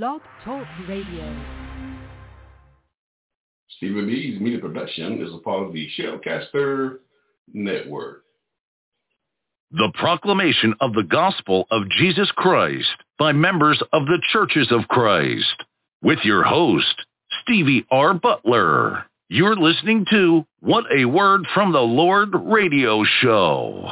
Blog Talk Radio. CBB Media Productions is a part of the Shellcaster Network. The proclamation of the gospel of Jesus Christ by members of the Churches of Christ. With your host, Stevie R. Butler. You're listening to What a Word from the Lord Radio Show.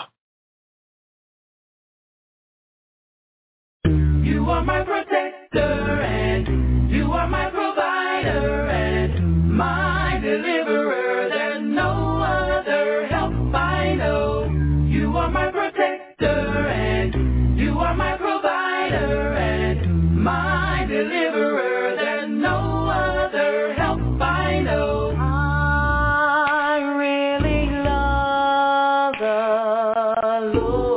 You are my protector and you are my provider and my deliverer. There's no other help I know. You are my protector and you are my provider and my deliverer. There's no other help I know. I really love the Lord.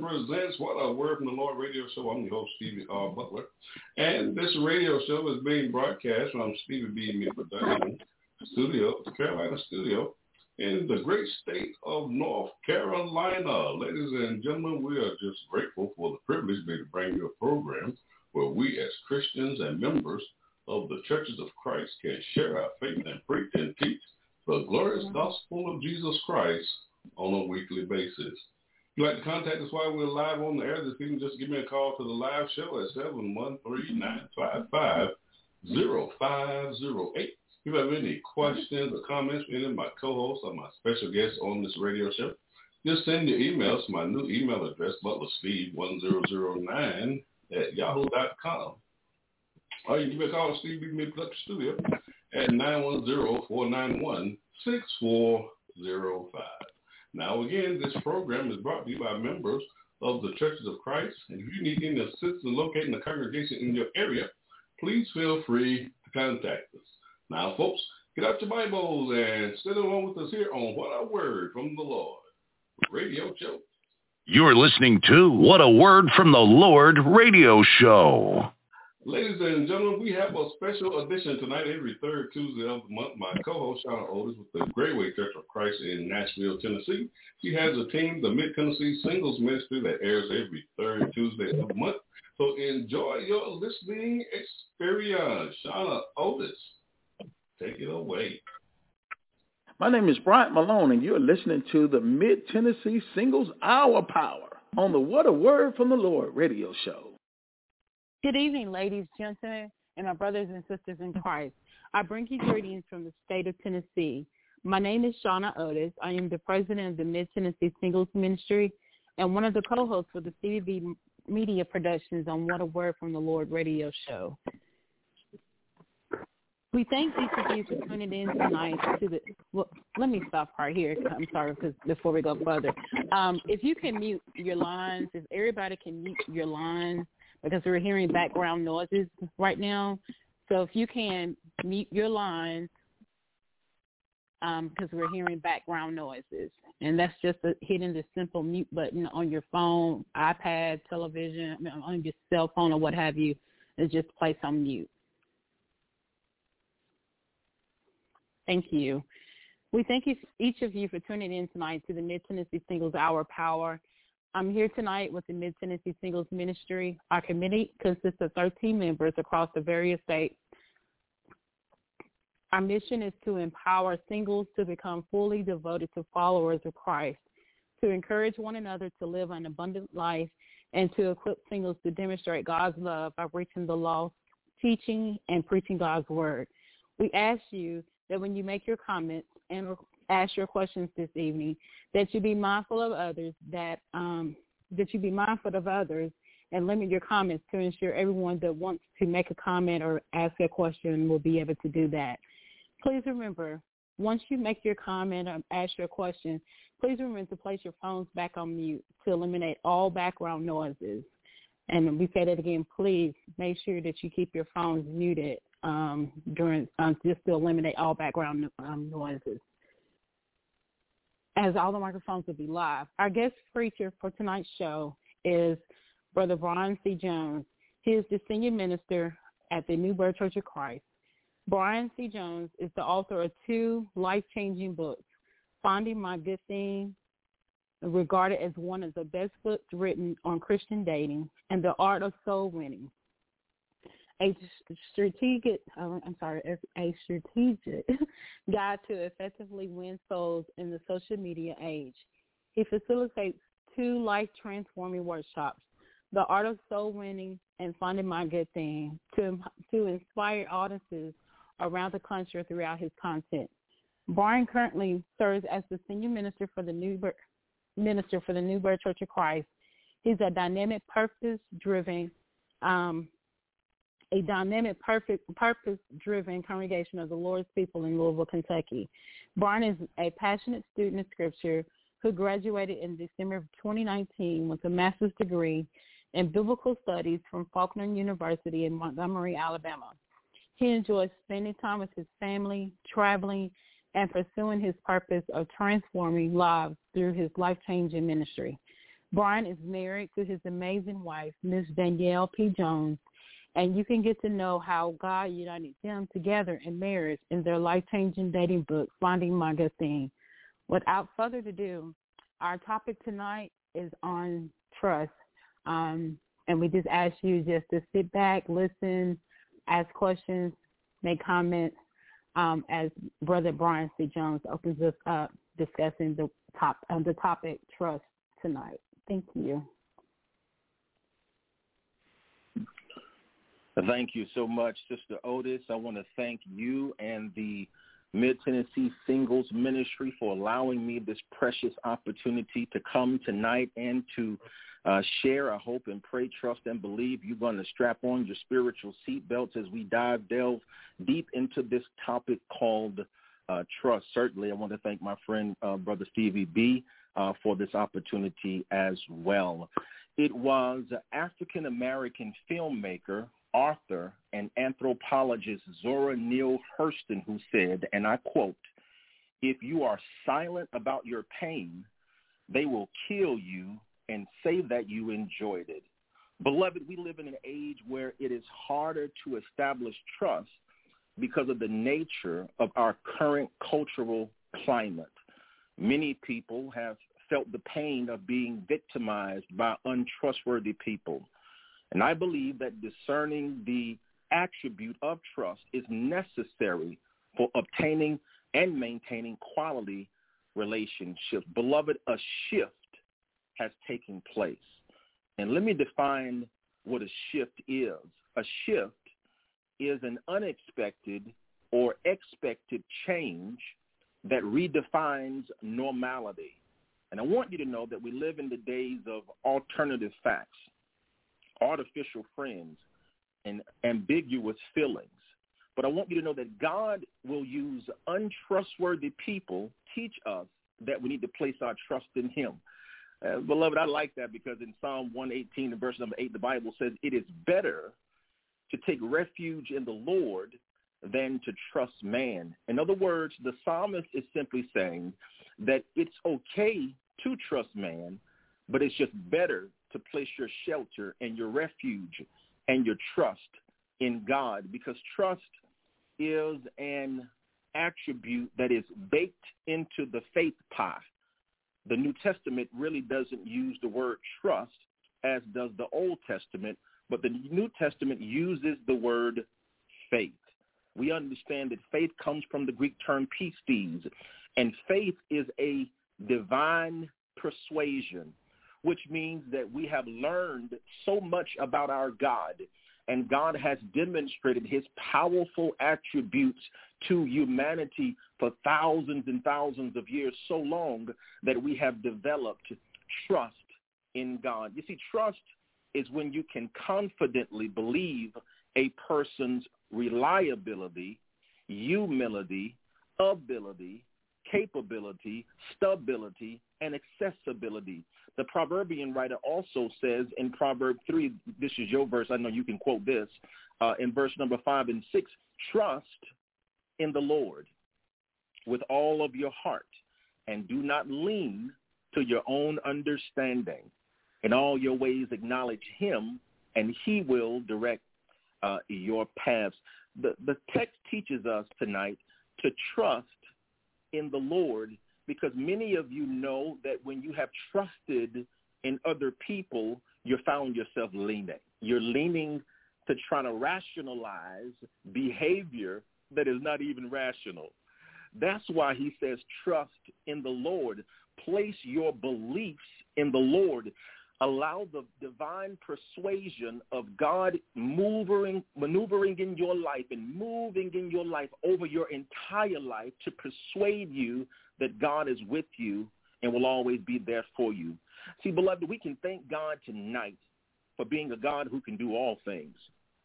Presents What A Word From The Lord Radio Show. I'm your host, Stevie R. Butler, and this radio show is being broadcast from Stevie B. Media Productions Studio, the Carolina Studio, in the great state of North Carolina. Ladies and gentlemen, we are just grateful for the privilege to bring you a program where we as Christians and members of the Churches of Christ can share our faith and preach and teach the glorious gospel of Jesus Christ on a weekly basis. If you'd like to contact us while we're live on the air this evening, just give me a call to the live show at 713-955-0508. If you have any questions or comments for any of my co-hosts or my special guests on this radio show, just send your emails to my new email address, butlersteve1009@yahoo.com. Or you can give me a call to CBB Media Productions Studio at 910-491-6405. Now, again, this program is brought to you by members of the Churches of Christ, and if you need any assistance locating the congregation in your area, please feel free to contact us. Now, folks, get out your Bibles and sit along with us here on What A Word From The Lord Radio Show. You're listening to What A Word From The Lord Radio Show. Ladies and gentlemen, we have a special edition tonight. Every third Tuesday of the month, my co-host, Shauna Otis, with the Grayway Church of Christ in Nashville, Tennessee. She has a team, the Mid-Tennessee Singles Ministry, that airs every third Tuesday of the month. So enjoy your listening experience. Shauna Otis, take it away. My name is Bryant Malone, and you're listening to the Mid-Tennessee Singles Hour Power on the What a Word from the Lord radio show. Good evening, ladies, gentlemen, and my brothers and sisters in Christ. I bring you greetings from the state of Tennessee. My name is Shauna Otis. I am the president of the Mid-Tennessee Singles Ministry and one of the co-hosts for the CBB Media Productions on What a Word from the Lord radio show. We thank each of you for tuning in tonight to the – well, let me stop right here. I'm sorry, because before we go further. If you can mute your lines, if everybody can mute your lines, because we're hearing background noises right now. So if you can mute your line, because we're hearing background noises. And that's just hitting the simple mute button on your phone, iPad, television, on your cell phone or what have you. It's just place on mute. Thank you. We thank each of you for tuning in tonight to the Mid-Tennessee Singles Hour Power. I'm here tonight with the Mid-Tennessee Singles Ministry. Our committee consists of 13 members across the various states. Our mission is to empower singles to become fully devoted to followers of Christ, to encourage one another to live an abundant life, and to equip singles to demonstrate God's love by reaching the lost, teaching, and preaching God's word. We ask you that when you make your comments and ask your questions this evening, that you be mindful of others, that you be mindful of others and limit your comments to ensure everyone that wants to make a comment or ask a question will be able to do that. Please remember, once you make your comment or ask your question, please remember to place your phones back on mute to eliminate all background noises. And we say that again, please make sure that you keep your phones muted just to eliminate all background noises, as all the microphones will be live. Our guest preacher for tonight's show is Brother Bryan C. Jones. He is the senior minister at the Newburg Church of Christ. Bryan C. Jones is the author of two life-changing books, Finding My Good Thing, regarded as one of the best books written on Christian dating, and The Art of Soul Winning, a strategic guide to effectively win souls in the social media age. He facilitates two life-transforming workshops, The Art of Soul Winning and Finding My Good Thing, to inspire audiences around the country throughout his content. Bryan currently serves as the senior minister for the Newburg Church of Christ. He's a dynamic, purpose-driven congregation of the Lord's people in Louisville, Kentucky. Bryan is a passionate student of Scripture who graduated in December of 2019 with a master's degree in biblical studies from Faulkner University in Montgomery, Alabama. He enjoys spending time with his family, traveling, and pursuing his purpose of transforming lives through his life-changing ministry. Bryan is married to his amazing wife, Ms. Danielle P. Jones, and you can get to know how God united them together in marriage in their life-changing dating book, Finding My Good Thing. Without further ado, our topic tonight is on trust, and we just ask you just to sit back, listen, ask questions, may comment as Brother Bryan C. Jones opens us up discussing the topic trust tonight. Thank you. Thank you so much, Sister Otis. I want to thank you and the Mid-Tennessee Singles Ministry for allowing me this precious opportunity to come tonight and to share. I hope and pray, trust, and believe you're going to strap on your spiritual seatbelts as we delve deep into this topic called trust. Certainly, I want to thank my friend, Brother Stevie B., for this opportunity as well. It was African-American filmmaker, author, and anthropologist Zora Neale Hurston who said, and I quote, "If you are silent about your pain, they will kill you and say that you enjoyed it." Beloved, we live in an age where it is harder to establish trust because of the nature of our current cultural climate. Many people have felt the pain of being victimized by untrustworthy people. And I believe that discerning the attribute of trust is necessary for obtaining and maintaining quality relationships. Beloved, a shift has taken place. And let me define what a shift is. A shift is an unexpected or expected change that redefines normality. And I want you to know that we live in the days of alternative facts, artificial friends, and ambiguous feelings. But I want you to know that God will use untrustworthy people, teach us that we need to place our trust in him. Beloved, I like that because in Psalm 118, and verse number 8, the Bible says, "It is better to take refuge in the Lord than to trust man." In other words, the psalmist is simply saying that it's okay to trust man, but it's just better to place your shelter and your refuge and your trust in God, because trust is an attribute that is baked into the faith pie. The New Testament really doesn't use the word trust as does the Old Testament, but the New Testament uses the word faith. We understand that faith comes from the Greek term pistis, and faith is a divine persuasion, which means that we have learned so much about our God, and God has demonstrated his powerful attributes to humanity for thousands and thousands of years, so long that we have developed trust in God. You see, trust is when you can confidently believe a person's reliability, humility, ability, capability, stability, and accessibility. The Proverbian writer also says in Proverb 3, this is your verse, I know you can quote this, in verse number 5 and 6, "Trust in the Lord with all of your heart and do not lean to your own understanding. In all your ways acknowledge him and he will direct your paths." The text teaches us tonight to trust in the Lord, because many of you know that when you have trusted in other people, you found yourself leaning. You're leaning to try to rationalize behavior that is not even rational. That's why he says trust in the Lord. Place your beliefs in the Lord. Allow the divine persuasion of God maneuvering in your life and moving in your life over your entire life to persuade you that God is with you and will always be there for you. See, beloved, we can thank God tonight for being a God who can do all things.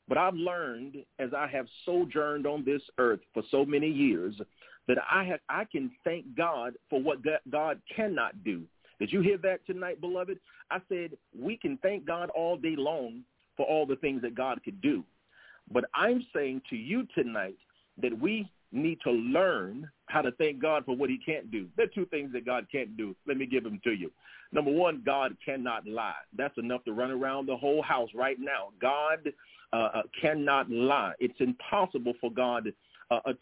But I've learned as I have sojourned on this earth for so many years that I can thank God for what God cannot do. Did you hear that tonight, beloved? I said we can thank God all day long for all the things that God could do. But I'm saying to you tonight that we need to learn how to thank God for what he can't do. There are two things that God can't do. Let me give them to you. Number one, God cannot lie. That's enough to run around the whole house right now. God cannot lie. It's impossible for God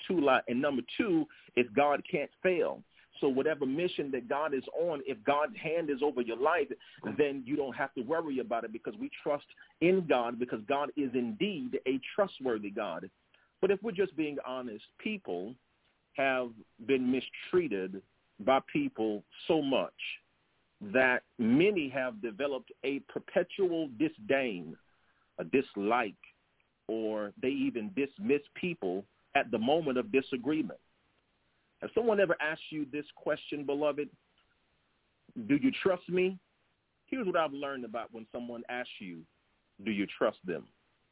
to lie. And number two is God can't fail. So whatever mission that God is on, if God's hand is over your life, then you don't have to worry about it because we trust in God, because God is indeed a trustworthy God. But if we're just being honest, people have been mistreated by people so much that many have developed a perpetual disdain, a dislike, or they even dismiss people at the moment of disagreement. If someone ever asks you this question, beloved, do you trust me? Here's what I've learned about when someone asks you, do you trust them?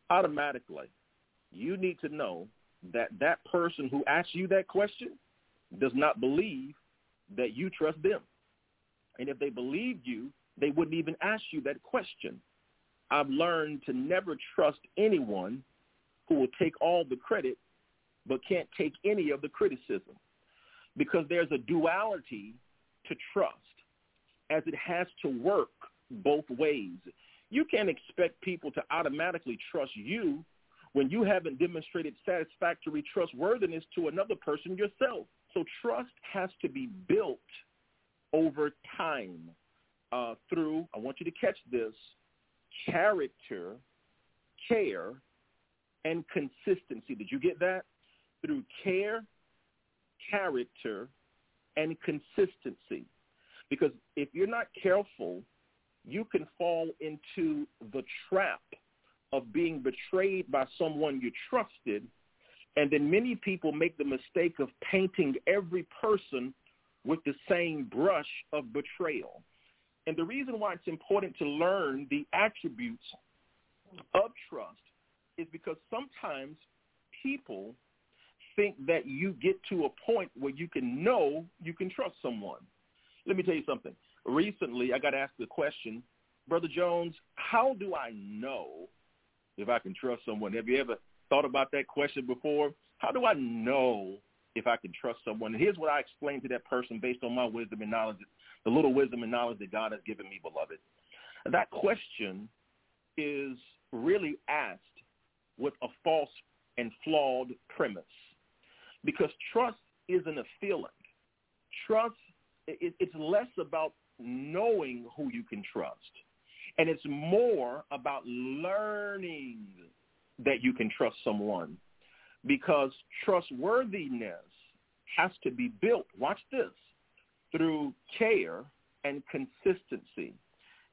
Automatically, you need to know that that person who asks you that question does not believe that you trust them. And if they believed you, they wouldn't even ask you that question. I've learned to never trust anyone who will take all the credit but can't take any of the criticism, because there's a duality to trust, as it has to work both ways. You can't expect people to automatically trust you when you haven't demonstrated satisfactory trustworthiness to another person yourself. So trust has to be built over time through, I want you to catch this, character, care, and consistency. Did you get that? Through care, character, and consistency. Because if you're not careful, you can fall into the trap of being betrayed by someone you trusted, and then many people make the mistake of painting every person with the same brush of betrayal. And the reason why it's important to learn the attributes of trust is because sometimes people think that you get to a point where you can know you can trust someone. Let me tell you something. Recently, I got asked the question, Brother Jones, how do I know if I can trust someone? Have you ever thought about that question before? How do I know if I can trust someone? And here's what I explained to that person based on my wisdom and knowledge, the little wisdom and knowledge that God has given me, beloved. That question is really asked with a false and flawed premise, because trust isn't a feeling. Trust, it's less about knowing who you can trust, and it's more about learning that you can trust someone, because trustworthiness has to be built, watch this, through care and consistency.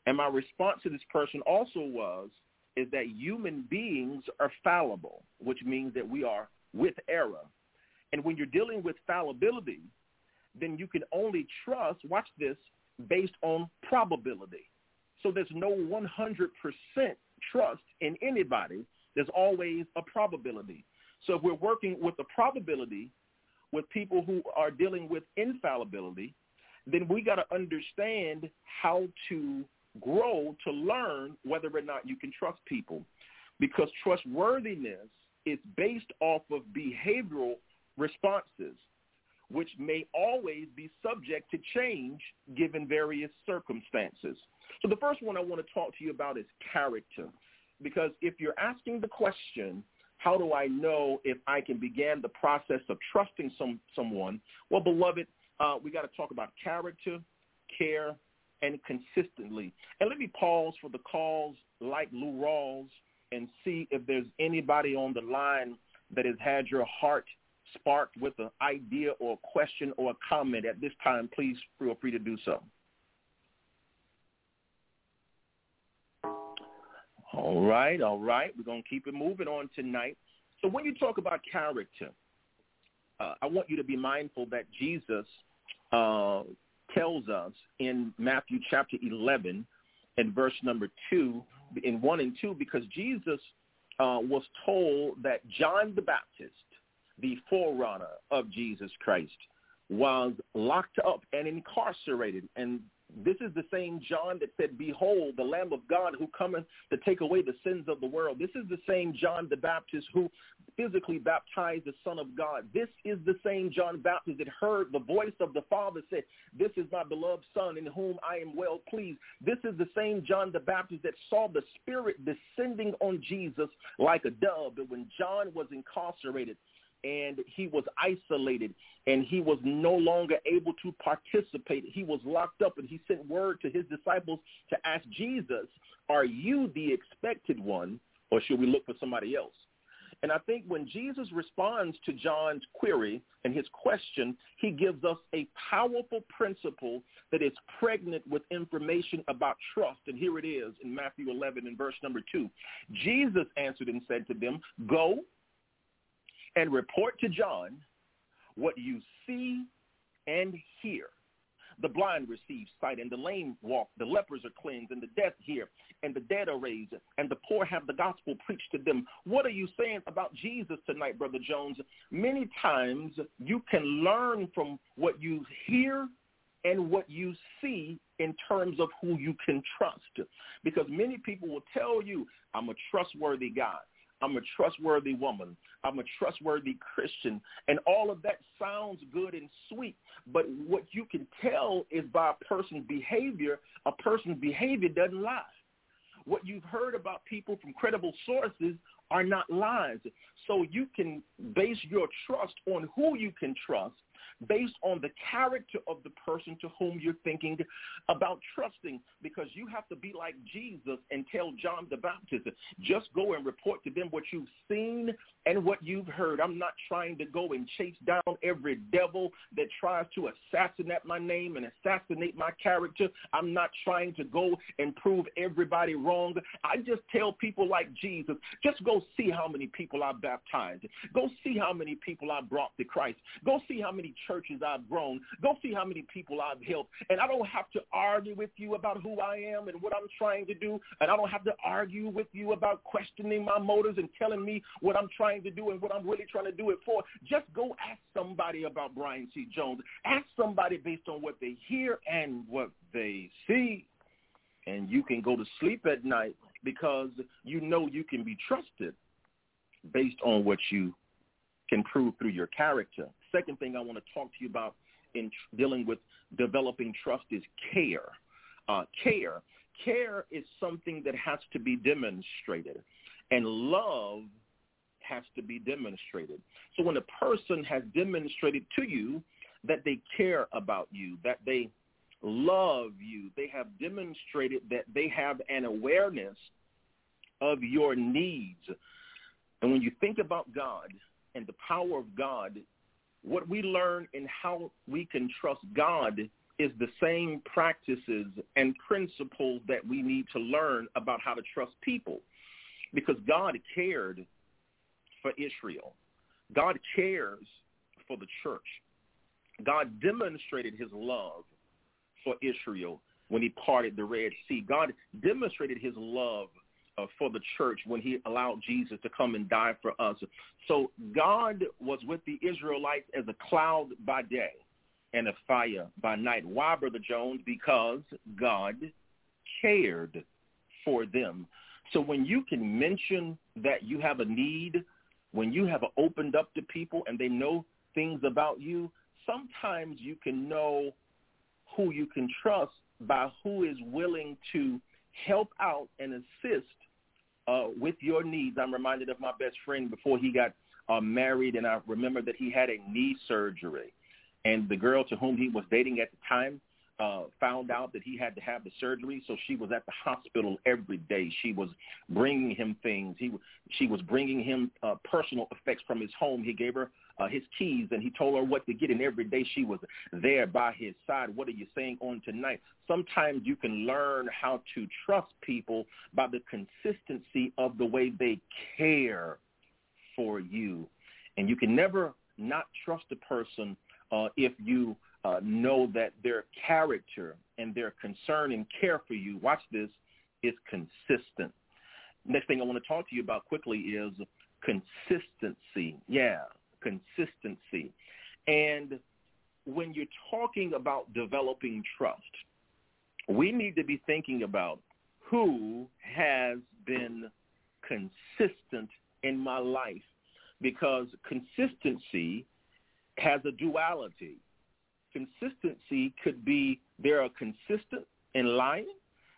And my response to this person also is that human beings are fallible, which means that we are with error. And when you're dealing with fallibility, then you can only trust, watch this, based on probability. So there's no 100% trust in anybody. There's always a probability. So if we're working with the probability with people who are dealing with infallibility, then we got to understand how to grow to learn whether or not you can trust people, because trustworthiness is based off of behavioral responses, which may always be subject to change given various circumstances. So the first one I want to talk to you about is character, because if you're asking the question, how do I know if I can begin the process of trusting someone? Well, beloved, we got to talk about character, care, and consistency. And let me pause for the calls like Lou Rawls and see if there's anybody on the line that has had your heart sparked with an idea or a question or a comment at this time. Please feel free to do so. All right. We're going to keep it moving on tonight. So when you talk about character, I want you to be mindful that Jesus tells us in Matthew chapter 11 and verse number 2, in 1 and 2, because Jesus was told that John the Baptist, the forerunner of Jesus Christ, was locked up and incarcerated. And this is the same John that said, behold, the Lamb of God who cometh to take away the sins of the world. This is the same John the Baptist who physically baptized the Son of God. This is the same John Baptist that heard the voice of the Father say, this is my beloved Son in whom I am well pleased. This is the same John the Baptist that saw the Spirit descending on Jesus like a dove. But when John was incarcerated, and he was isolated, and he was no longer able to participate, he was locked up, and he sent word to his disciples to ask Jesus, are you the expected one, or should we look for somebody else? And I think when Jesus responds to John's query and his question, he gives us a powerful principle that is pregnant with information about trust. And here it is in Matthew 11 and verse number 2. Jesus answered and said to them, "Go and report to John what you see and hear. The blind receive sight, and the lame walk, the lepers are cleansed, and the deaf hear, and the dead are raised, and the poor have the gospel preached to them." What are you saying about Jesus tonight, Brother Jones? Many times you can learn from what you hear and what you see in terms of who you can trust, because many people will tell you, "I'm a trustworthy guy. I'm a trustworthy woman. I'm a trustworthy Christian." And all of that sounds good and sweet, but what you can tell is by a person's behavior. A person's behavior doesn't lie. What you've heard about people from credible sources are not lies. So you can base your trust on who you can trust based on the character of the person to whom you're thinking about trusting, because you have to be like Jesus and tell John the Baptist, "Just go and report to them what you've seen and what you've heard. I'm not trying to go and chase down every devil that tries to assassinate my name and assassinate my character. I'm not trying to go and prove everybody wrong. I just tell people like Jesus, just go see how many people I baptized. Go see how many people I brought to Christ. Go see how many churches I've grown. Go see how many people I've helped. And I don't have to argue with you about who I am and what I'm trying to do. And I don't have to argue with you about questioning my motives and telling me what I'm trying to do and what I'm really trying to do it for. Just go ask somebody about Bryan C. Jones. Ask somebody based on what they hear and what they see. And you can go to sleep at night because you know you can be trusted based on what you can prove through your character." Second thing I want to talk to you about in dealing with developing trust is care. Care is something that has to be demonstrated, and love has to be demonstrated. So when a person has demonstrated to you that they care about you, that they love you, they have demonstrated that they have an awareness of your needs. And when you think about God and the power of God, what we learn in how we can trust God is the same practices and principles that we need to learn about how to trust people, because God cared for Israel. God cares for the church. God demonstrated his love for Israel when he parted the Red Sea. God demonstrated his love for the church when he allowed Jesus to come and die for us. So God was with the Israelites as a cloud by day and a fire by night. Why, Brother Jones? Because God cared for them. So when you can mention that you have a need, when you have opened up to people and they know things about you, sometimes you can know who you can trust by who is willing to help out and assist with your needs. I'm reminded of my best friend before he got married, and I remember that he had a knee surgery. And the girl to whom he was dating at the time found out that he had to have the surgery, so she was at the hospital every day. She was bringing him things. She was bringing him personal effects from his home. He gave her his keys, and he told her what to get, and every day she was there by his side. What are you saying on tonight? Sometimes you can learn how to trust people by the consistency of the way they care for you. And you can never not trust a person if you know that their character and their concern and care for you, watch this, is consistent. Next thing I want to talk to you about quickly is consistency. Yeah. Consistency. And when you're talking about developing trust, we need to be thinking about who has been consistent in my life, because consistency has a duality. Consistency could be they are consistent in lying,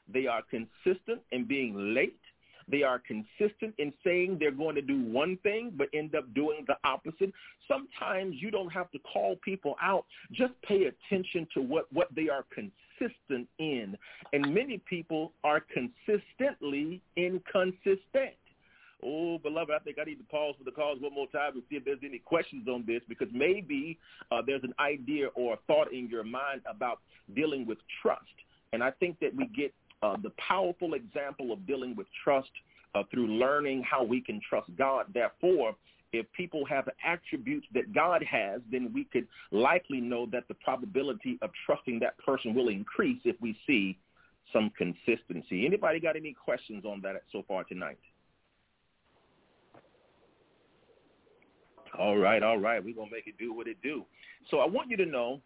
they are consistent in being late, they are consistent in saying they're going to do one thing but end up doing the opposite. Sometimes you don't have to call people out. Just pay attention to what they are consistent in. And many people are consistently inconsistent. Oh, beloved, I think I need to pause for the calls one more time and see if there's any questions on this, because maybe there's an idea or a thought in your mind about dealing with trust. And I think that we get the powerful example of dealing with trust through learning how we can trust God. Therefore, if people have attributes that God has, then we could likely know that the probability of trusting that person will increase if we see some consistency. Anybody got any questions on that so far tonight? All right. We're going to make it do what it do. So I want you to know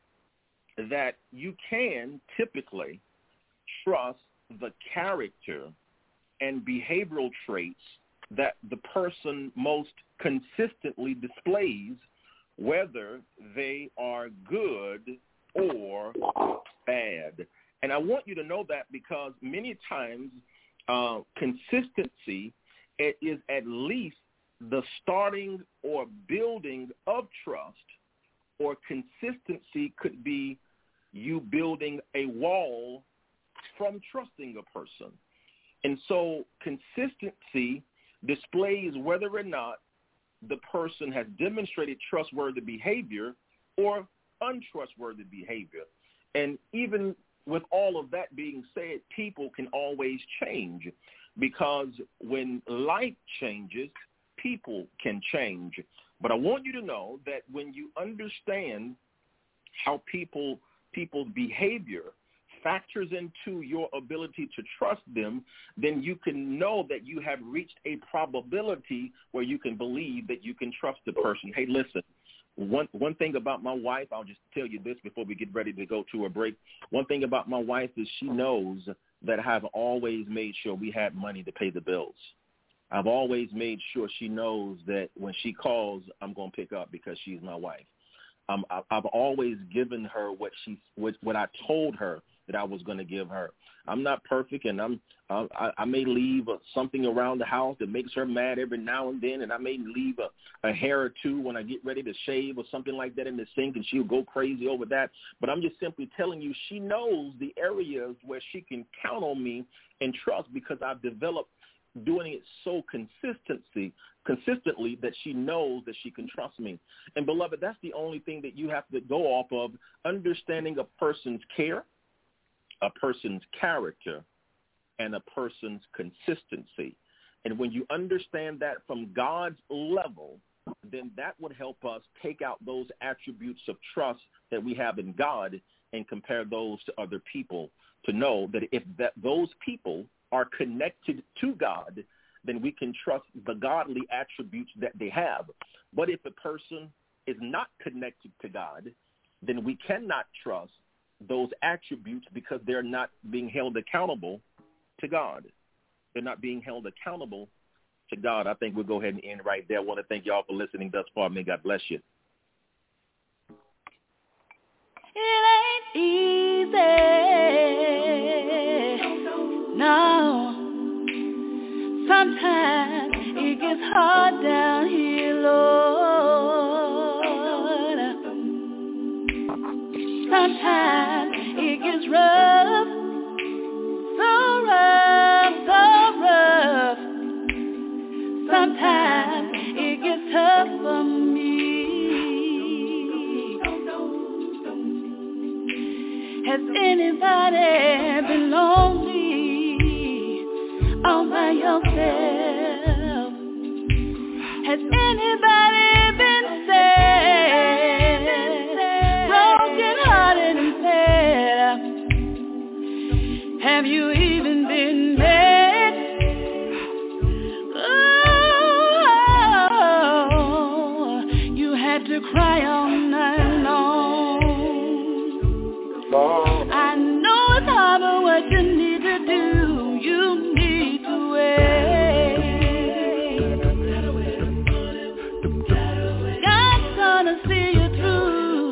that you can typically trust the character and behavioral traits that the person most consistently displays, whether they are good or bad. And I want you to know that because many times consistency is at least the starting or building of trust, or consistency could be you building a wall from trusting a person. And so consistency displays whether or not the person has demonstrated trustworthy behavior or untrustworthy behavior. And even with all of that being said, people can always change, because when life changes, people can change. But I want you to know that when you understand how people's behavior factors into your ability to trust them, then you can know that you have reached a probability where you can believe that you can trust the person. Hey, listen, one thing about my wife, I'll just tell you this before we get ready to go to a break. One thing about my wife is she knows that I've always made sure we had money to pay the bills. I've always made sure she knows that when she calls, I'm going to pick up because she's my wife. I've always given her what I told her that I was going to give her. I'm not perfect, and I may leave something around the house that makes her mad every now and then, and I may leave a hair or two when I get ready to shave or something like that in the sink, and she'll go crazy over that. But I'm just simply telling you, she knows the areas where she can count on me and trust, because I've developed doing it so consistently that she knows that she can trust me. And, beloved, that's the only thing that you have to go off of, understanding a person's care, a person's character, and a person's consistency. And when you understand that from God's level, then that would help us take out those attributes of trust that we have in God and compare those to other people, to know that if that those people are connected to God, then we can trust the godly attributes that they have. But if a person is not connected to God, then we cannot trust those attributes, because they're not being held accountable to God. They're not being held accountable to God. I think we'll go ahead and end right there. I want to thank y'all for listening thus far. May God bless you. It ain't easy. No. Sometimes it gets hard down here, Lord. Sometimes it gets rough, so rough, so rough. Sometimes it gets tough for me. Has anybody been lonely all by yourself? Has anybody been sad? Have you even been mad? Oh, you had to cry all night long. Oh. I know it's hard, but what you need to do, you need to wait. God's gonna see you through.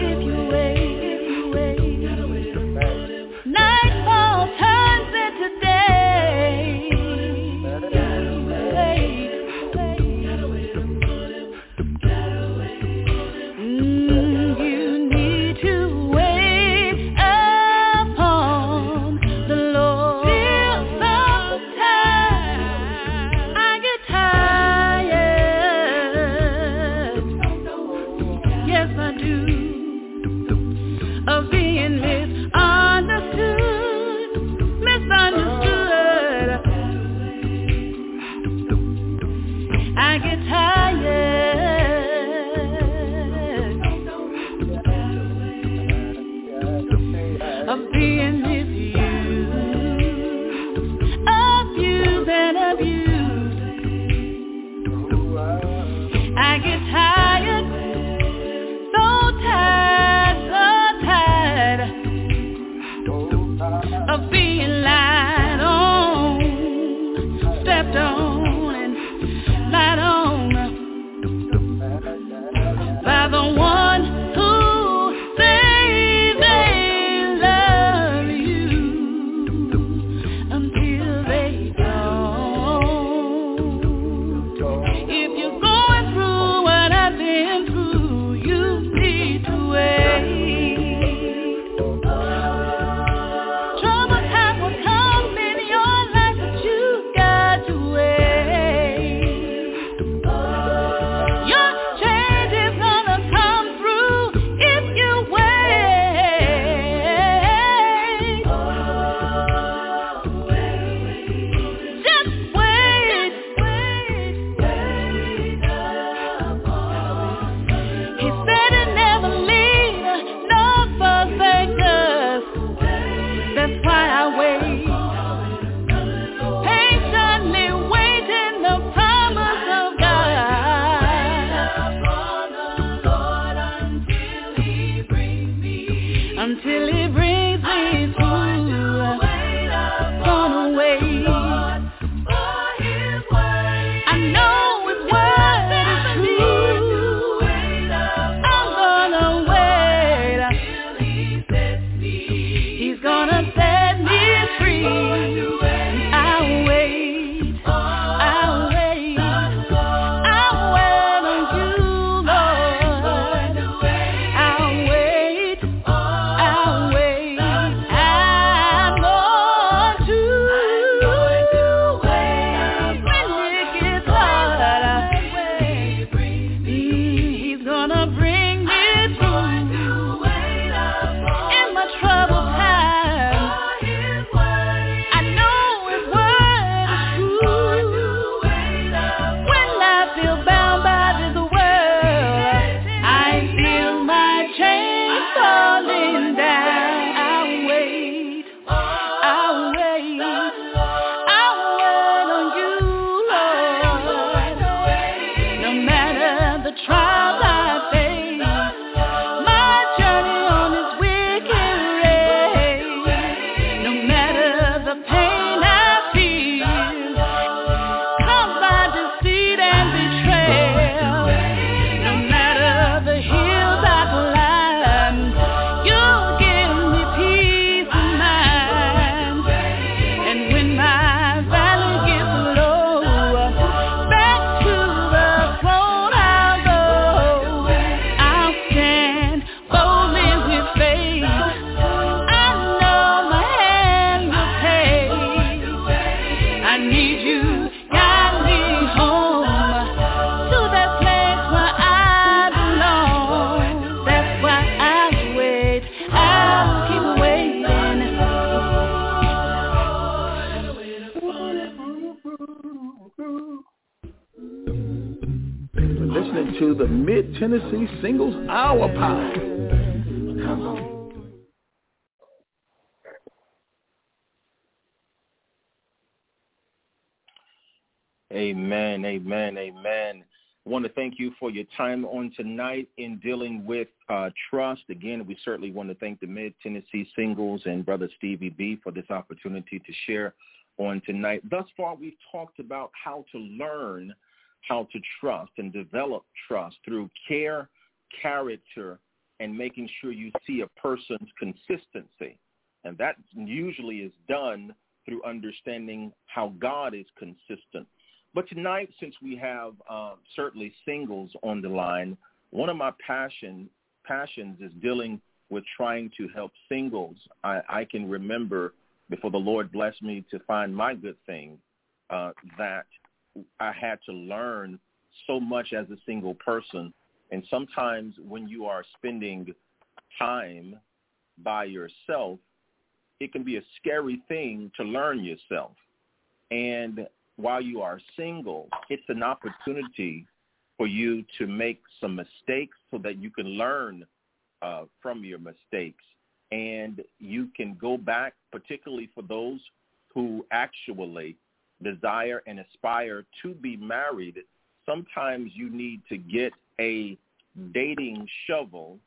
You need to wait upon the Lord. to the Mid-Tennessee Singles Hour Power. Come on. Amen, amen, amen. I want to thank you for your time on tonight in dealing with trust. Again, we certainly want to thank the Mid-Tennessee Singles and Brother Stevie B for this opportunity to share on tonight. Thus far, we've talked about how to learn how to trust and develop trust through care, character, and making sure you see a person's consistency. And that usually is done through understanding how God is consistent. But tonight, since we have certainly singles on the line, one of my passions is dealing with trying to help singles. I can remember before the Lord blessed me to find my good thing that I had to learn so much as a single person. And sometimes when you are spending time by yourself, it can be a scary thing to learn yourself. And while you are single, it's an opportunity for you to make some mistakes so that you can learn from your mistakes. And you can go back, particularly for those who actually desire and aspire to be married. Sometimes you need to get a dating shovel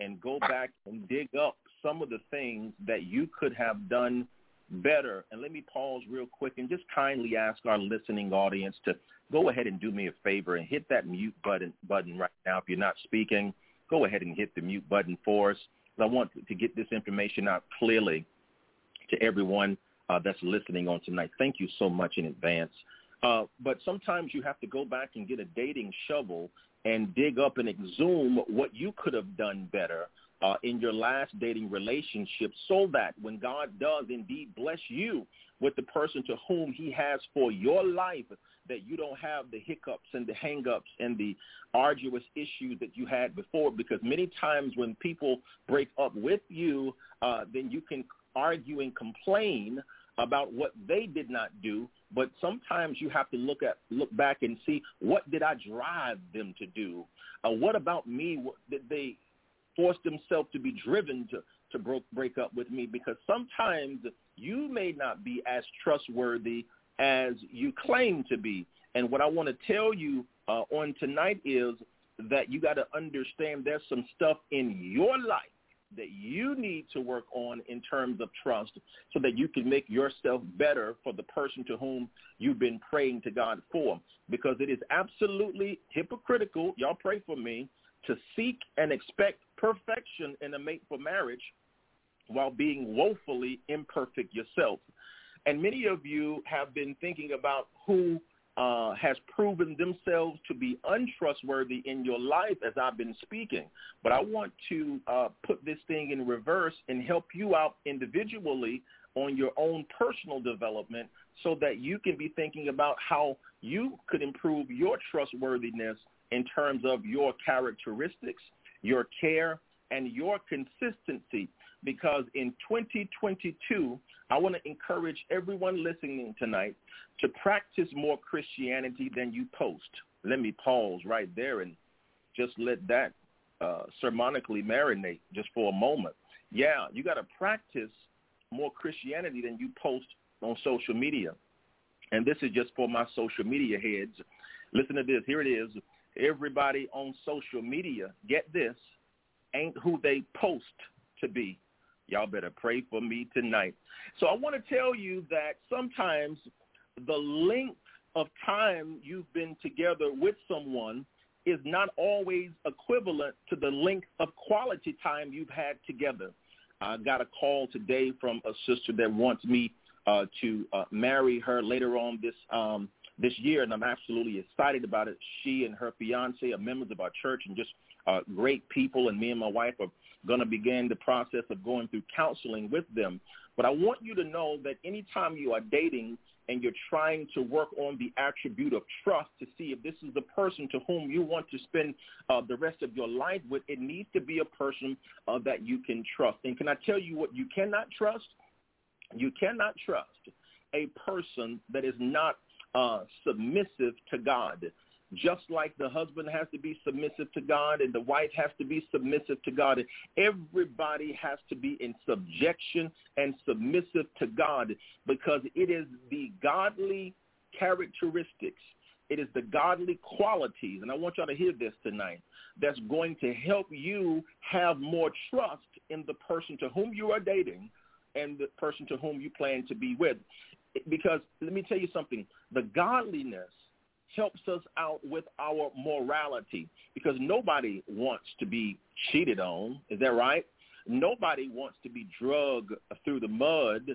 and go back and dig up some of the things that you could have done better. And let me pause real quick and just kindly ask our listening audience to go ahead and do me a favor and hit that mute button right now. If you're not speaking, go ahead and hit the mute button for us. I want to get this information out clearly to everyone that's listening on tonight. Thank you so much in advance. But sometimes you have to go back and get a dating shovel and dig up and exhume what you could have done better in your last dating relationship, so that when God does indeed bless you with the person to whom he has for your life, that you don't have the hiccups and the hang-ups and the arduous issues that you had before. Because many times when people break up with you, then you can argue and complain about what they did not do. But sometimes you have to look back and see, what did I drive them to do? What about me? What did they force themselves to be driven to break up with me? Because sometimes you may not be as trustworthy as you claim to be. And what I want to tell you on tonight is that you got to understand there's some stuff in your life that you need to work on in terms of trust, so that you can make yourself better for the person to whom you've been praying to God for. Because it is absolutely hypocritical, y'all pray for me, to seek and expect perfection in a mate for marriage while being woefully imperfect yourself. And many of you have been thinking about who has proven themselves to be untrustworthy in your life as I've been speaking. But I want to put this thing in reverse and help you out individually on your own personal development, so that you can be thinking about how you could improve your trustworthiness in terms of your characteristics, your care, and your consistency. Because in 2022, I want to encourage everyone listening tonight to practice more Christianity than you post. Let me pause right there and just let that sermonically marinate just for a moment. Yeah, you got to practice more Christianity than you post on social media. And this is just for my social media heads. Listen to this. Here it is. Everybody on social media, get this, ain't who they post to be. Y'all better pray for me tonight. So I want to tell you that sometimes the length of time you've been together with someone is not always equivalent to the length of quality time you've had together. I got a call today from a sister that wants me to marry her later on this year, and I'm absolutely excited about it. She and her fiancé are members of our church and just great people, and me and my wife are going to begin the process of going through counseling with them. But I want you to know that anytime you are dating and you're trying to work on the attribute of trust to see if this is the person to whom you want to spend the rest of your life with, it needs to be a person that you can trust. And can I tell you what you cannot trust? You cannot trust a person that is not submissive to God. just like the husband has to be submissive to God and the wife has to be submissive to God. And everybody has to be in subjection and submissive to God, because it is the godly characteristics, it is the godly qualities, and I want y'all to hear this tonight, that's going to help you have more trust in the person to whom you are dating and the person to whom you plan to be with. Because let me tell you something, the godliness helps us out with our morality, because nobody wants to be cheated on. Is that right? Nobody wants to be drugged through the mud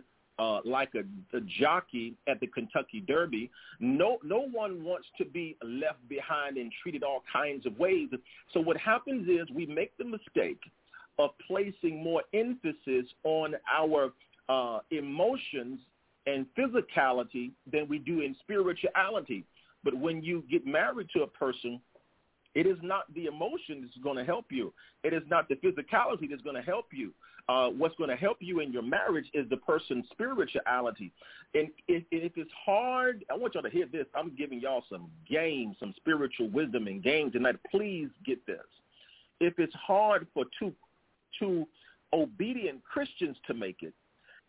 like a jockey at the Kentucky Derby. No one wants to be left behind and treated all kinds of ways. So what happens is we make the mistake of placing more emphasis on our emotions and physicality than we do in spirituality. But when you get married to a person, it is not the emotion that's going to help you. It is not the physicality that's going to help you. What's going to help you in your marriage is the person's spirituality. And if it's hard, I want y'all to hear this. I'm giving y'all some game, some spiritual wisdom and game tonight. Please get this. If it's hard for two obedient Christians to make it,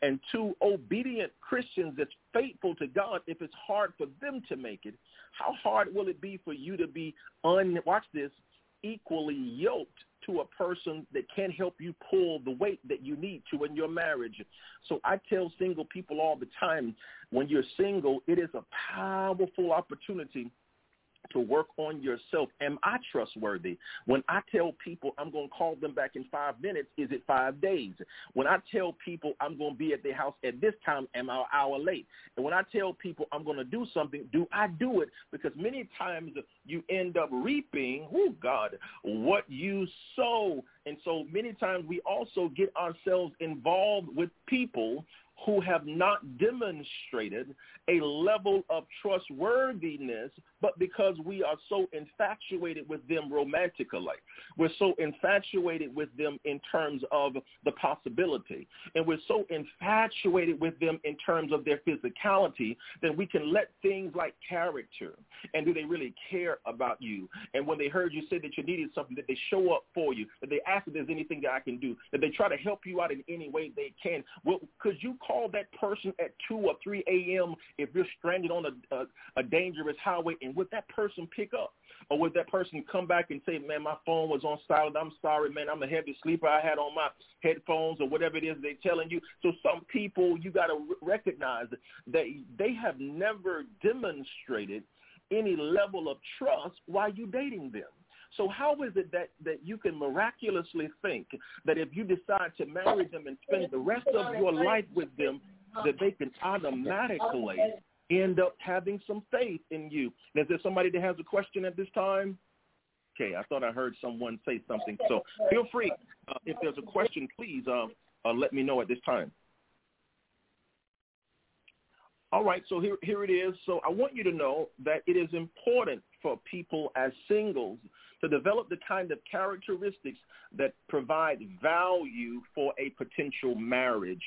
and two obedient Christians that's faithful to God, if it's hard for them to make it, how hard will it be for you to be, watch this, equally yoked to a person that can help you pull the weight that you need to in your marriage? So I tell single people all the time, when you're single, it is a powerful opportunity to work on yourself. Am I trustworthy? When I tell people I'm going to call them back in 5 minutes, is it 5 days? When I tell people I'm going to be at their house at this time, am I an hour late? And when I tell people I'm going to do something, do I do it? Because many times you end up reaping, oh God, what you sow. And so many times we also get ourselves involved with people who have not demonstrated a level of trustworthiness, but because we are so infatuated with them romantically, we're so infatuated with them in terms of the possibility, and we're so infatuated with them in terms of their physicality, that we can let things like character and do they really care about you, and when they heard you say that you needed something, that they show up for you, that they ask if there's anything that I can do, that they try to help you out in any way they can. Well, could you call that person at 2 or 3 a.m. if you're stranded on a dangerous highway, and would that person pick up? Or would that person come back and say, man, my phone was on silent. I'm sorry, man. I'm a heavy sleeper. I had on my headphones, or whatever it is they're telling you. So some people, you got to recognize that they have never demonstrated any level of trust while you dating them. So how is it that you can miraculously think that if you decide to marry them and spend the rest of your life with them, that they can automatically end up having some faith in you? Is there somebody that has a question at this time? Okay, I thought I heard someone say something. So feel free. If there's a question, please let me know at this time. All right, so here it is. So I want you to know that it is important for people as singles to develop the kind of characteristics that provide value for a potential marriage,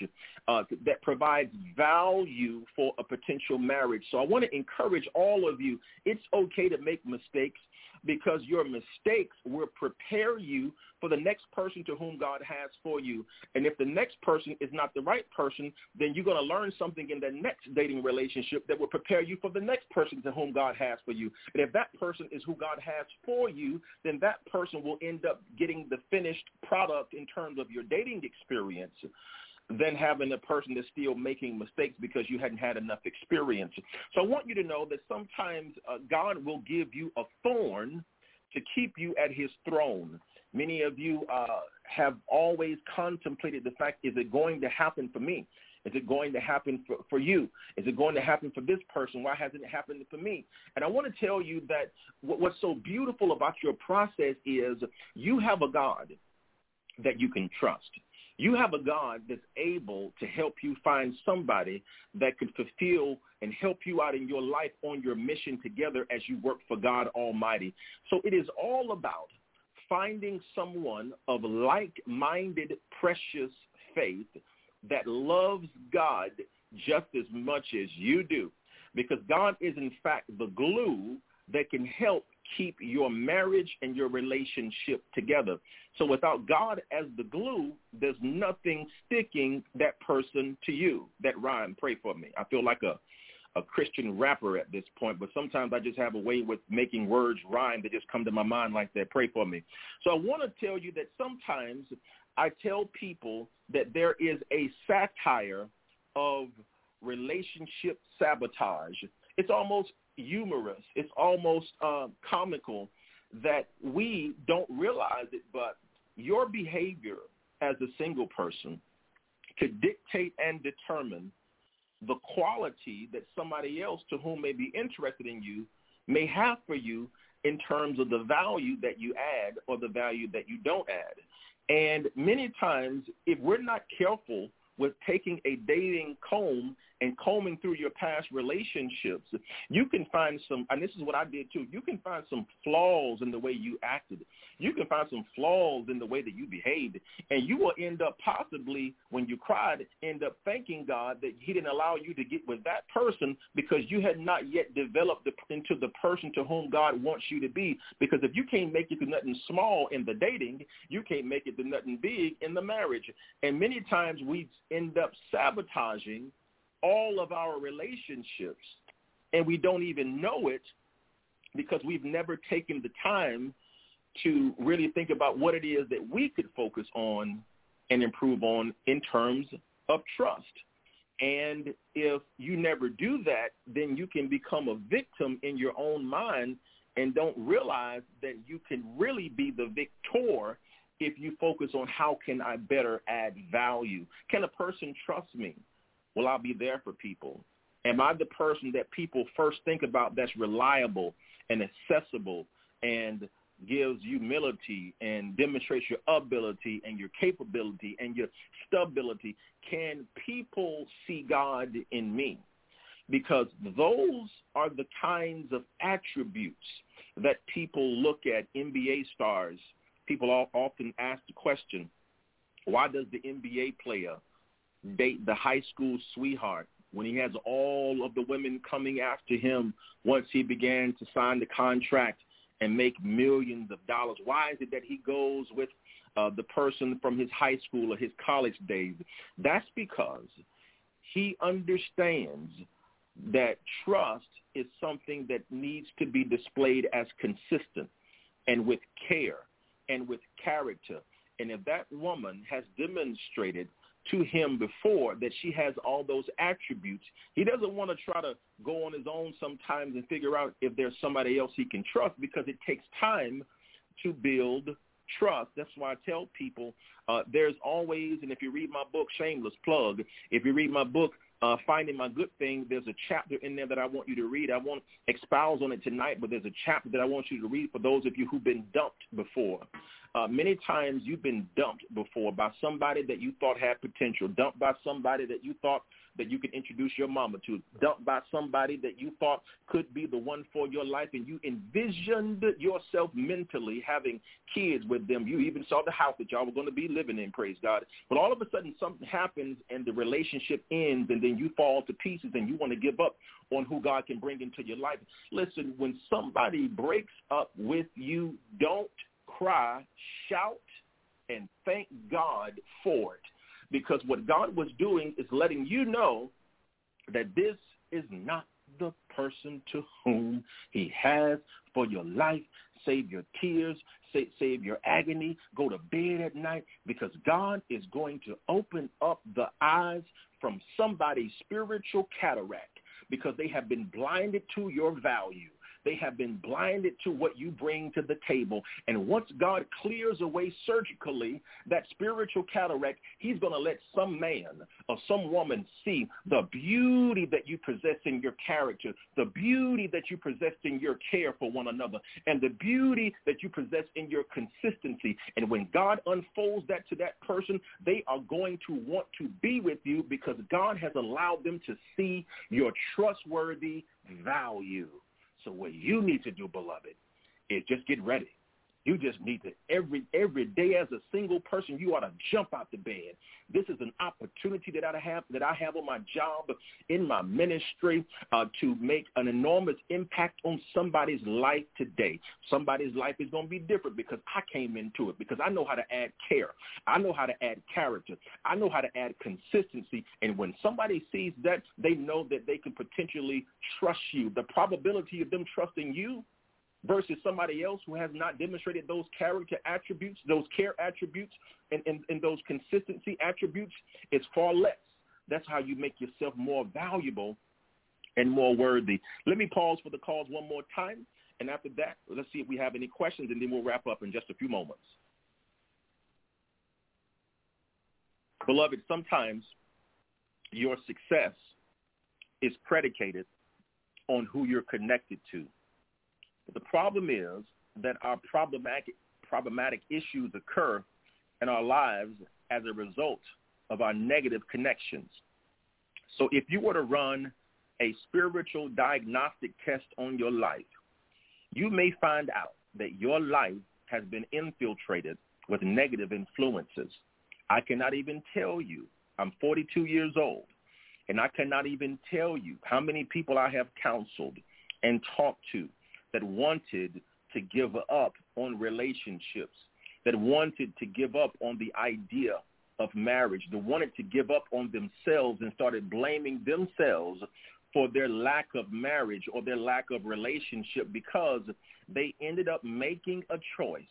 So I want to encourage all of you, it's okay to make mistakes, because your mistakes will prepare you for the next person to whom God has for you. And if the next person is not the right person, then you're going to learn something in the next dating relationship that will prepare you for the next person to whom God has for you. And if that person is who God has for you, then that person will end up getting the finished product in terms of your dating experience, than having a person that's still making mistakes because you hadn't had enough experience. So I want you to know that sometimes God will give you a thorn to keep you at his throne. Many of you have always contemplated the fact, is it going to happen for me? Is it going to happen for you? Is it going to happen for this person? Why hasn't it happened for me? And I want to tell you that what's so beautiful about your process is you have a God that you can trust. You have a God that's able to help you find somebody that could fulfill and help you out in your life on your mission together as you work for God Almighty. So it is all about finding someone of like-minded, precious faith that loves God just as much as you do, because God is, in fact, the glue that can help keep your marriage and your relationship together. So without God as the glue, there's nothing sticking that person to you. That rhyme, pray for me. I feel like a Christian rapper at this point, but sometimes I just have a way with making words rhyme that just come to my mind like that. Pray for me. So I want to tell you that sometimes I tell people that there is a satire of relationship sabotage. It's almost humorous. It's almost comical that we don't realize it, but your behavior as a single person could dictate and determine the quality that somebody else to whom may be interested in you may have for you in terms of the value that you add or the value that you don't add. And many times, if we're not careful with taking a dating comb and combing through your past relationships, you can find some, and this is what I did too, you can find some flaws in the way you acted. You can find some flaws in the way that you behaved. And you will end up possibly, when you cried, end up thanking God that he didn't allow you to get with that person because you had not yet developed into the person to whom God wants you to be. Because if you can't make it to nothing small in the dating, you can't make it to nothing big in the marriage. And many times we end up sabotaging all of our relationships, and we don't even know it because we've never taken the time to really think about what it is that we could focus on and improve on in terms of trust. And if you never do that, then you can become a victim in your own mind and don't realize that you can really be the victor if you focus on how can I better add value. Can a person trust me? Will I be there for people? Am I the person that people first think about that's reliable and accessible and gives humility and demonstrates your ability and your capability and your stability? Can people see God in me? Because those are the kinds of attributes that people look at. NBA stars, people often ask the question, why does the NBA player date the high school sweetheart when he has all of the women coming after him once he began to sign the contract and make millions of dollars? Why is it that he goes with the person from his high school or his college days? That's because he understands that trust is something that needs to be displayed as consistent and with care and with character. And if that woman has demonstrated to him before that she has all those attributes, he doesn't want to try to go on his own sometimes and figure out if there's somebody else he can trust, because it takes time to build trust. That's why I tell people there's always, and if you read my book, shameless plug, if you read my book, Finding My Good Thing, there's a chapter in there that I want you to read. I won't expound on it tonight, but there's a chapter that I want you to read for those of you who've been dumped before. Many times you've been dumped before by somebody that you thought had potential, dumped by somebody that you thought that you could introduce your mama to, dumped by somebody that you thought could be the one for your life, and you envisioned yourself mentally having kids with them. You even saw the house that y'all were going to be living in, praise God. But all of a sudden something happens and the relationship ends, and then you fall to pieces and you want to give up on who God can bring into your life. Listen, when somebody breaks up with you, don't cry, shout, and thank God for it, because what God was doing is letting you know that this is not the person to whom he has for your life. Save your tears, save your agony, go to bed at night, because God is going to open up the eyes from somebody's spiritual cataract, because they have been blinded to your value. They have been blinded to what you bring to the table. And once God clears away surgically that spiritual cataract, he's going to let some man or some woman see the beauty that you possess in your character, the beauty that you possess in your care for one another, and the beauty that you possess in your consistency. And when God unfolds that to that person, they are going to want to be with you, because God has allowed them to see your trustworthy value. So what you need to do, beloved, is just get ready. You just need to, every day as a single person, you ought to jump out the bed. This is an opportunity that I have on my job, in my ministry, to make an enormous impact on somebody's life today. Somebody's life is going to be different because I came into it, because I know how to add care. I know how to add character. I know how to add consistency. And when somebody sees that, they know that they can potentially trust you. The probability of them trusting you versus somebody else who has not demonstrated those character attributes, those care attributes, and those consistency attributes is far less. That's how you make yourself more valuable and more worthy. Let me pause for the calls one more time, and after that, let's see if we have any questions, and then we'll wrap up in just a few moments. Beloved, sometimes your success is predicated on who you're connected to. The problem is that our problematic issues occur in our lives as a result of our negative connections. So if you were to run a spiritual diagnostic test on your life, you may find out that your life has been infiltrated with negative influences. I cannot even tell you. I'm 42 years old, and I cannot even tell you how many people I have counseled and talked to that wanted to give up on relationships, that wanted to give up on the idea of marriage, that wanted to give up on themselves and started blaming themselves for their lack of marriage or their lack of relationship because they ended up making a choice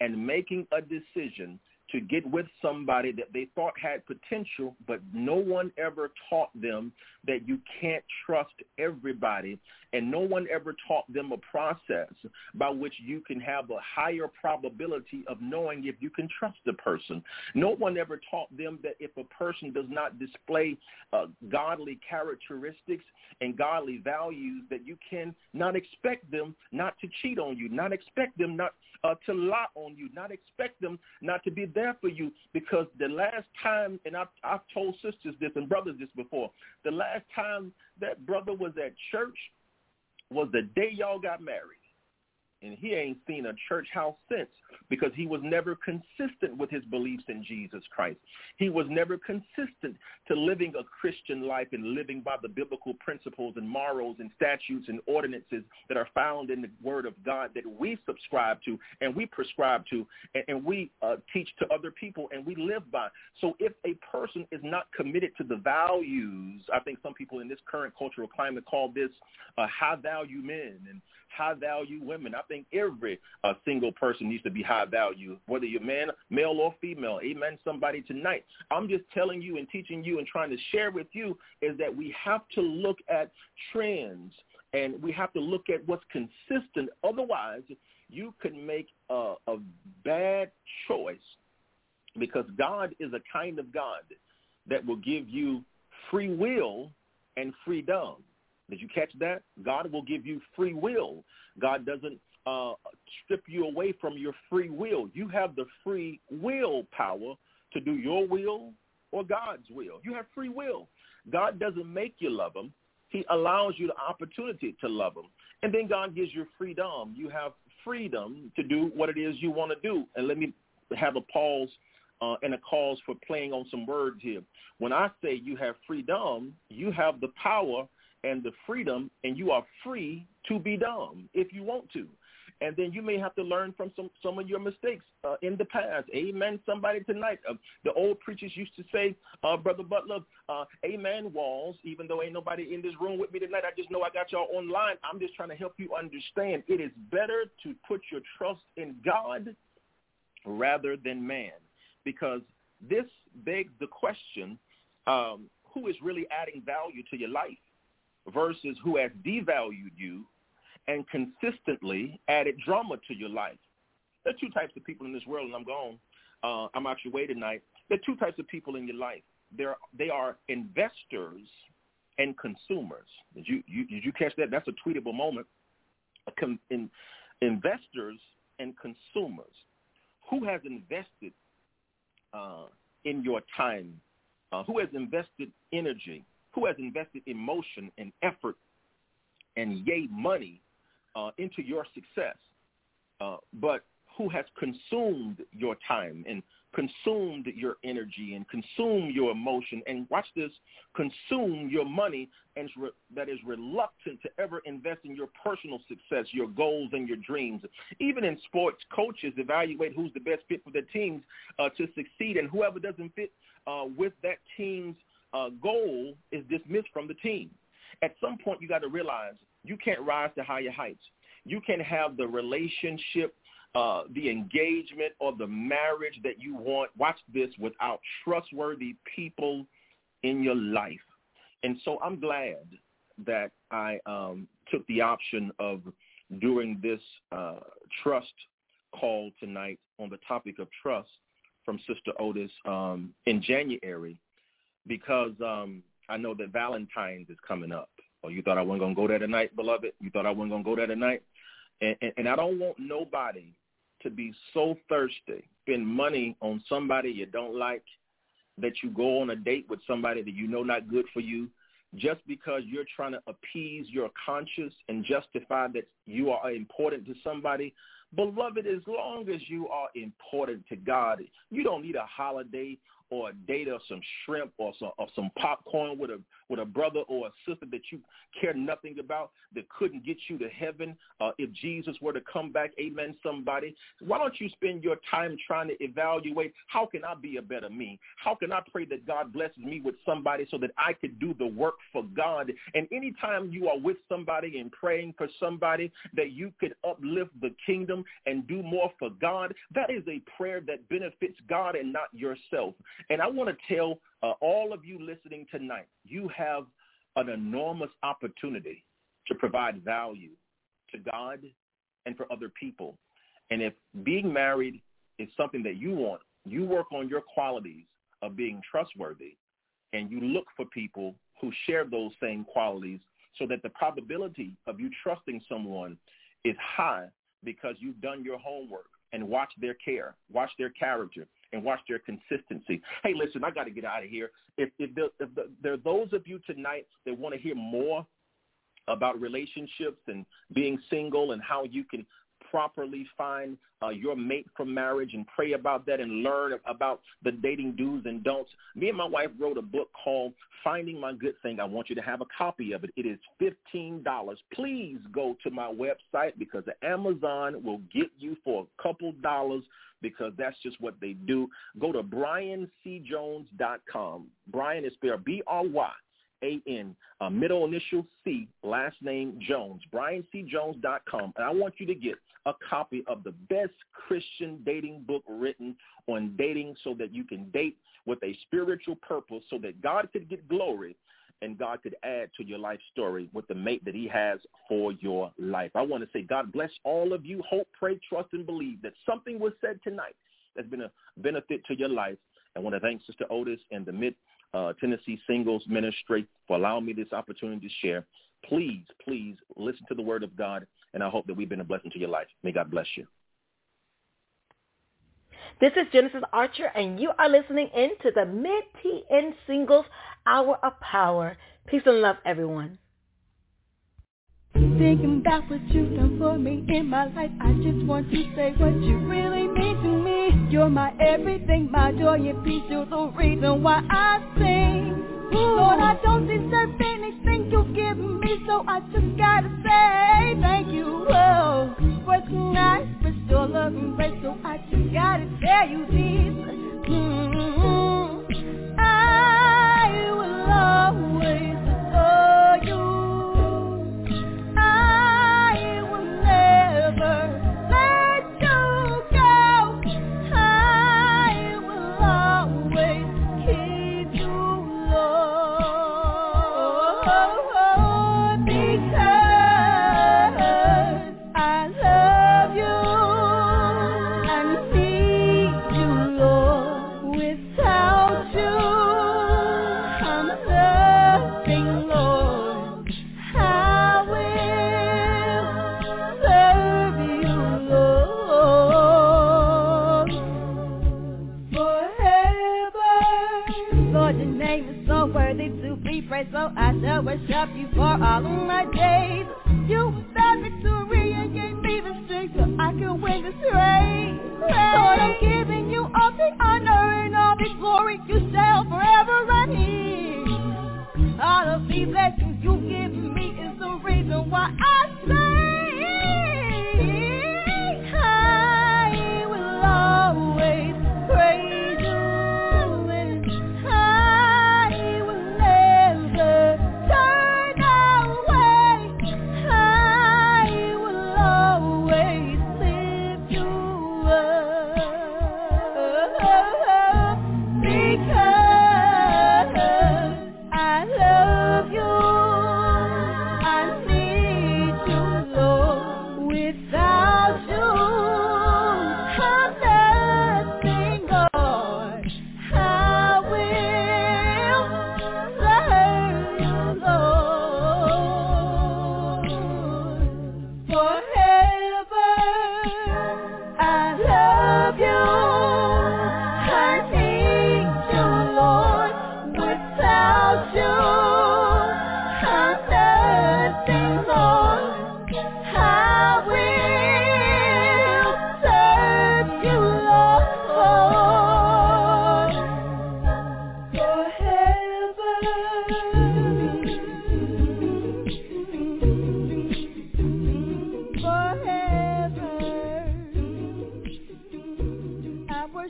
and making a decision to get with somebody that they thought had potential, but no one ever taught them that you can't trust everybody, and no one ever taught them a process by which you can have a higher probability of knowing if you can trust the person. No one ever taught them that if a person does not display godly characteristics and godly values, that you can not expect them not to cheat on you, not expect them not to lie on you, not expect them not to be there for you, because the last time, and I've told sisters this and brothers this before, the last time that brother was at church was the day y'all got married, and he ain't seen a church house since, because he was never consistent with his beliefs in Jesus Christ. He was never consistent to living a Christian life and living by the biblical principles and morals and statutes and ordinances that are found in the Word of God that we subscribe to and we prescribe to and we teach to other people and we live by. So if a person is not committed to the values, I think some people in this current cultural climate call this high-value men and high-value women. I think every single person needs to be high value, whether you're man, male or female. Amen, somebody tonight. I'm just telling you and teaching you and trying to share with you is that we have to look at trends and we have to look at what's consistent. Otherwise, you can make a bad choice, because God is a kind of God that will give you free will and freedom. Did you catch that? God will give you free will. God doesn't strip you away from your free will. You have the free will power to do your will or God's will. You have free will. God doesn't make you love him. He allows you the opportunity to love him. And then God gives you freedom. You have freedom to do what it is you want to do. And let me have a pause and a cause for playing on some words here. When I say you have freedom, you have the power and the freedom, and you are free to be dumb if you want to. And then you may have to learn from some of your mistakes in the past. Amen, somebody tonight. The old preachers used to say, Brother Butler, amen walls, even though ain't nobody in this room with me tonight. I just know I got y'all online. I'm just trying to help you understand it is better to put your trust in God rather than man, because this begs the question, who is really adding value to your life versus who has devalued you and consistently added drama to your life. There are two types of people in this world, and I'm gone. I'm out your way tonight. There are two types of people in your life. They are investors and consumers. Did you catch that? That's a tweetable moment. Investors and consumers. Who has invested in your time? Who has invested energy? Who has invested emotion and effort and, yay, money into your success? But who has consumed your time and consumed your energy and consumed your emotion and, watch this, consumed your money, and that is reluctant to ever invest in your personal success, your goals, and your dreams. Even in sports, coaches evaluate who's the best fit for their teams to succeed, and whoever doesn't fit with that team's goal is dismissed from the team. At some point, you got to realize you can't rise to higher heights. You can't have the relationship, the engagement, or the marriage that you want, watch this, without trustworthy people in your life. And so I'm glad that I took the option of doing this trust call tonight on the topic of trust from Sister Otis in January, because I know that Valentine's is coming up. Oh, you thought I wasn't going to go there tonight, beloved? You thought I wasn't going to go there tonight? And I don't want nobody to be so thirsty, spend money on somebody you don't like, that you go on a date with somebody that you know not good for you, just because you're trying to appease your conscience and justify that you are important to somebody. Beloved, as long as you are important to God, you don't need a holiday or a date or some shrimp or some popcorn with a brother or a sister that you care nothing about, that couldn't get you to heaven if Jesus were to come back. Amen, somebody. Why don't you spend your time trying to evaluate, how can I be a better me? How can I pray that God blesses me with somebody so that I could do the work for God? And anytime you are with somebody and praying for somebody that you could uplift the kingdom and do more for God, that is a prayer that benefits God and not yourself. And I want to tell all of you listening tonight, you have an enormous opportunity to provide value to God and for other people. And if being married is something that you want, you work on your qualities of being trustworthy, and you look for people who share those same qualities so that the probability of you trusting someone is high, because you've done your homework and watched their care, watched their character, and watch their consistency. Hey, listen, I got to get out of here. If there are those of you tonight that want to hear more about relationships and being single and how you can properly find your mate for marriage and pray about that and learn about the dating do's and don'ts, me and my wife wrote a book called Finding My Good Thing. I want you to have a copy of it. It is $15. Please go to my website, because Amazon will get you for a couple dollars, because that's just what they do. Go to BryanCJones.com. Bryan is spelled BRYAN, middle initial C, last name Jones. BryanCJones.com. And I want you to get a copy of the best Christian dating book written on dating, so that you can date with a spiritual purpose, so that God could get glory and God could add to your life story with the mate that he has for your life. I want to say God bless all of you. Hope, pray, trust, and believe that something was said tonight that's been a benefit to your life. I want to thank Sister Otis and the Mid-Tennessee Singles Ministry for allowing me this opportunity to share. Please, please listen to the word of God, and I hope that we've been a blessing to your life. May God bless you. This is Genesis Archer, and you are listening in to the Mid-TN Singles Hour of Power. Peace and love, everyone. Thinking about what you've done for me in my life, I just want to say what you really mean to me. You're my everything, my joy and peace. You're the reason why I sing. Lord, I don't deserve anything you've given me, so I just gotta say thank you. Whoa, what's nice but your love and grace, so I just gotta tell you this. I will always adore you. I will never let you go. I will always keep you, Lord, because I love you. So I shall worship you for all of my days. You were the victory and gave me the strength so I can win this race.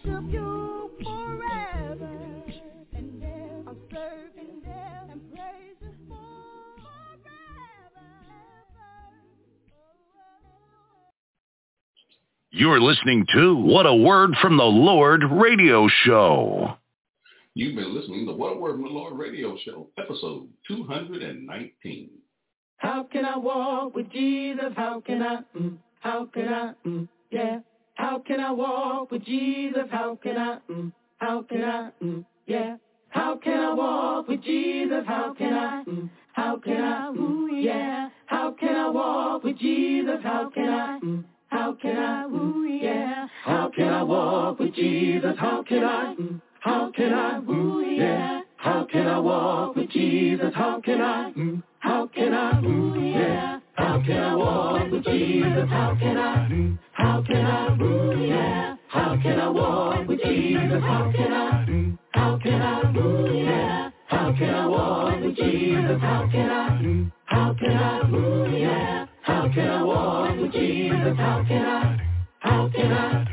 worship you forever and ever. I'm serving them and praising forever. You're listening to What a Word from the Lord Radio Show. You've been listening to What a Word from the Lord Radio Show, episode 219. How can I walk with Jesus? How can I? How can I? Yeah. How can I walk with Jesus? How can I? How can I? Yeah. How can I walk with Jesus? How can I? How can I? Yeah. How can I walk with Jesus? How can I? How can I? Yeah. How can I walk with Jesus? How can I? How can I? Yeah. How can I walk with Jesus? How can I? How can I? Yeah. How can I walk with Jesus? How can I? How can I? Yeah. How can I walk with Jesus? How can I? How can I? Yeah. How can I walk with Jesus? How can I? How can I? Yeah. How can I walk with Jesus? How can I? How can I?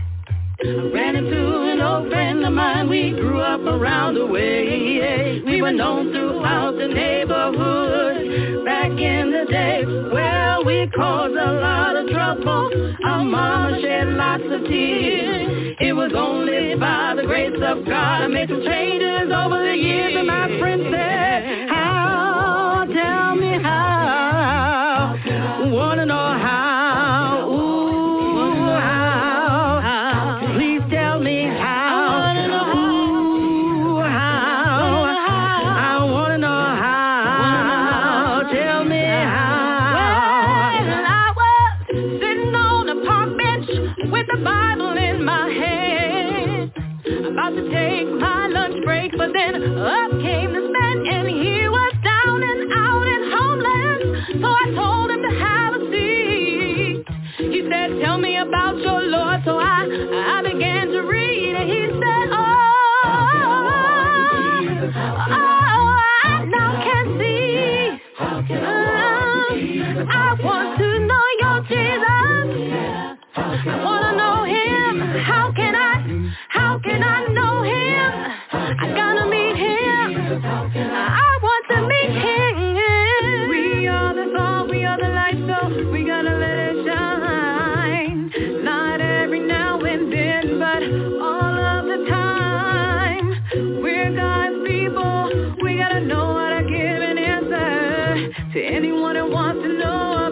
Ran into an old friend of mine. We grew up around the way. We were known throughout the neighborhood back in the day. Well, we caused a lot of trouble. Our mama shed lots of tears. It was only by the grace of God I made some changes over the years. And my friend said, how? Tell me how. Wanna know how? To anyone who wants to know.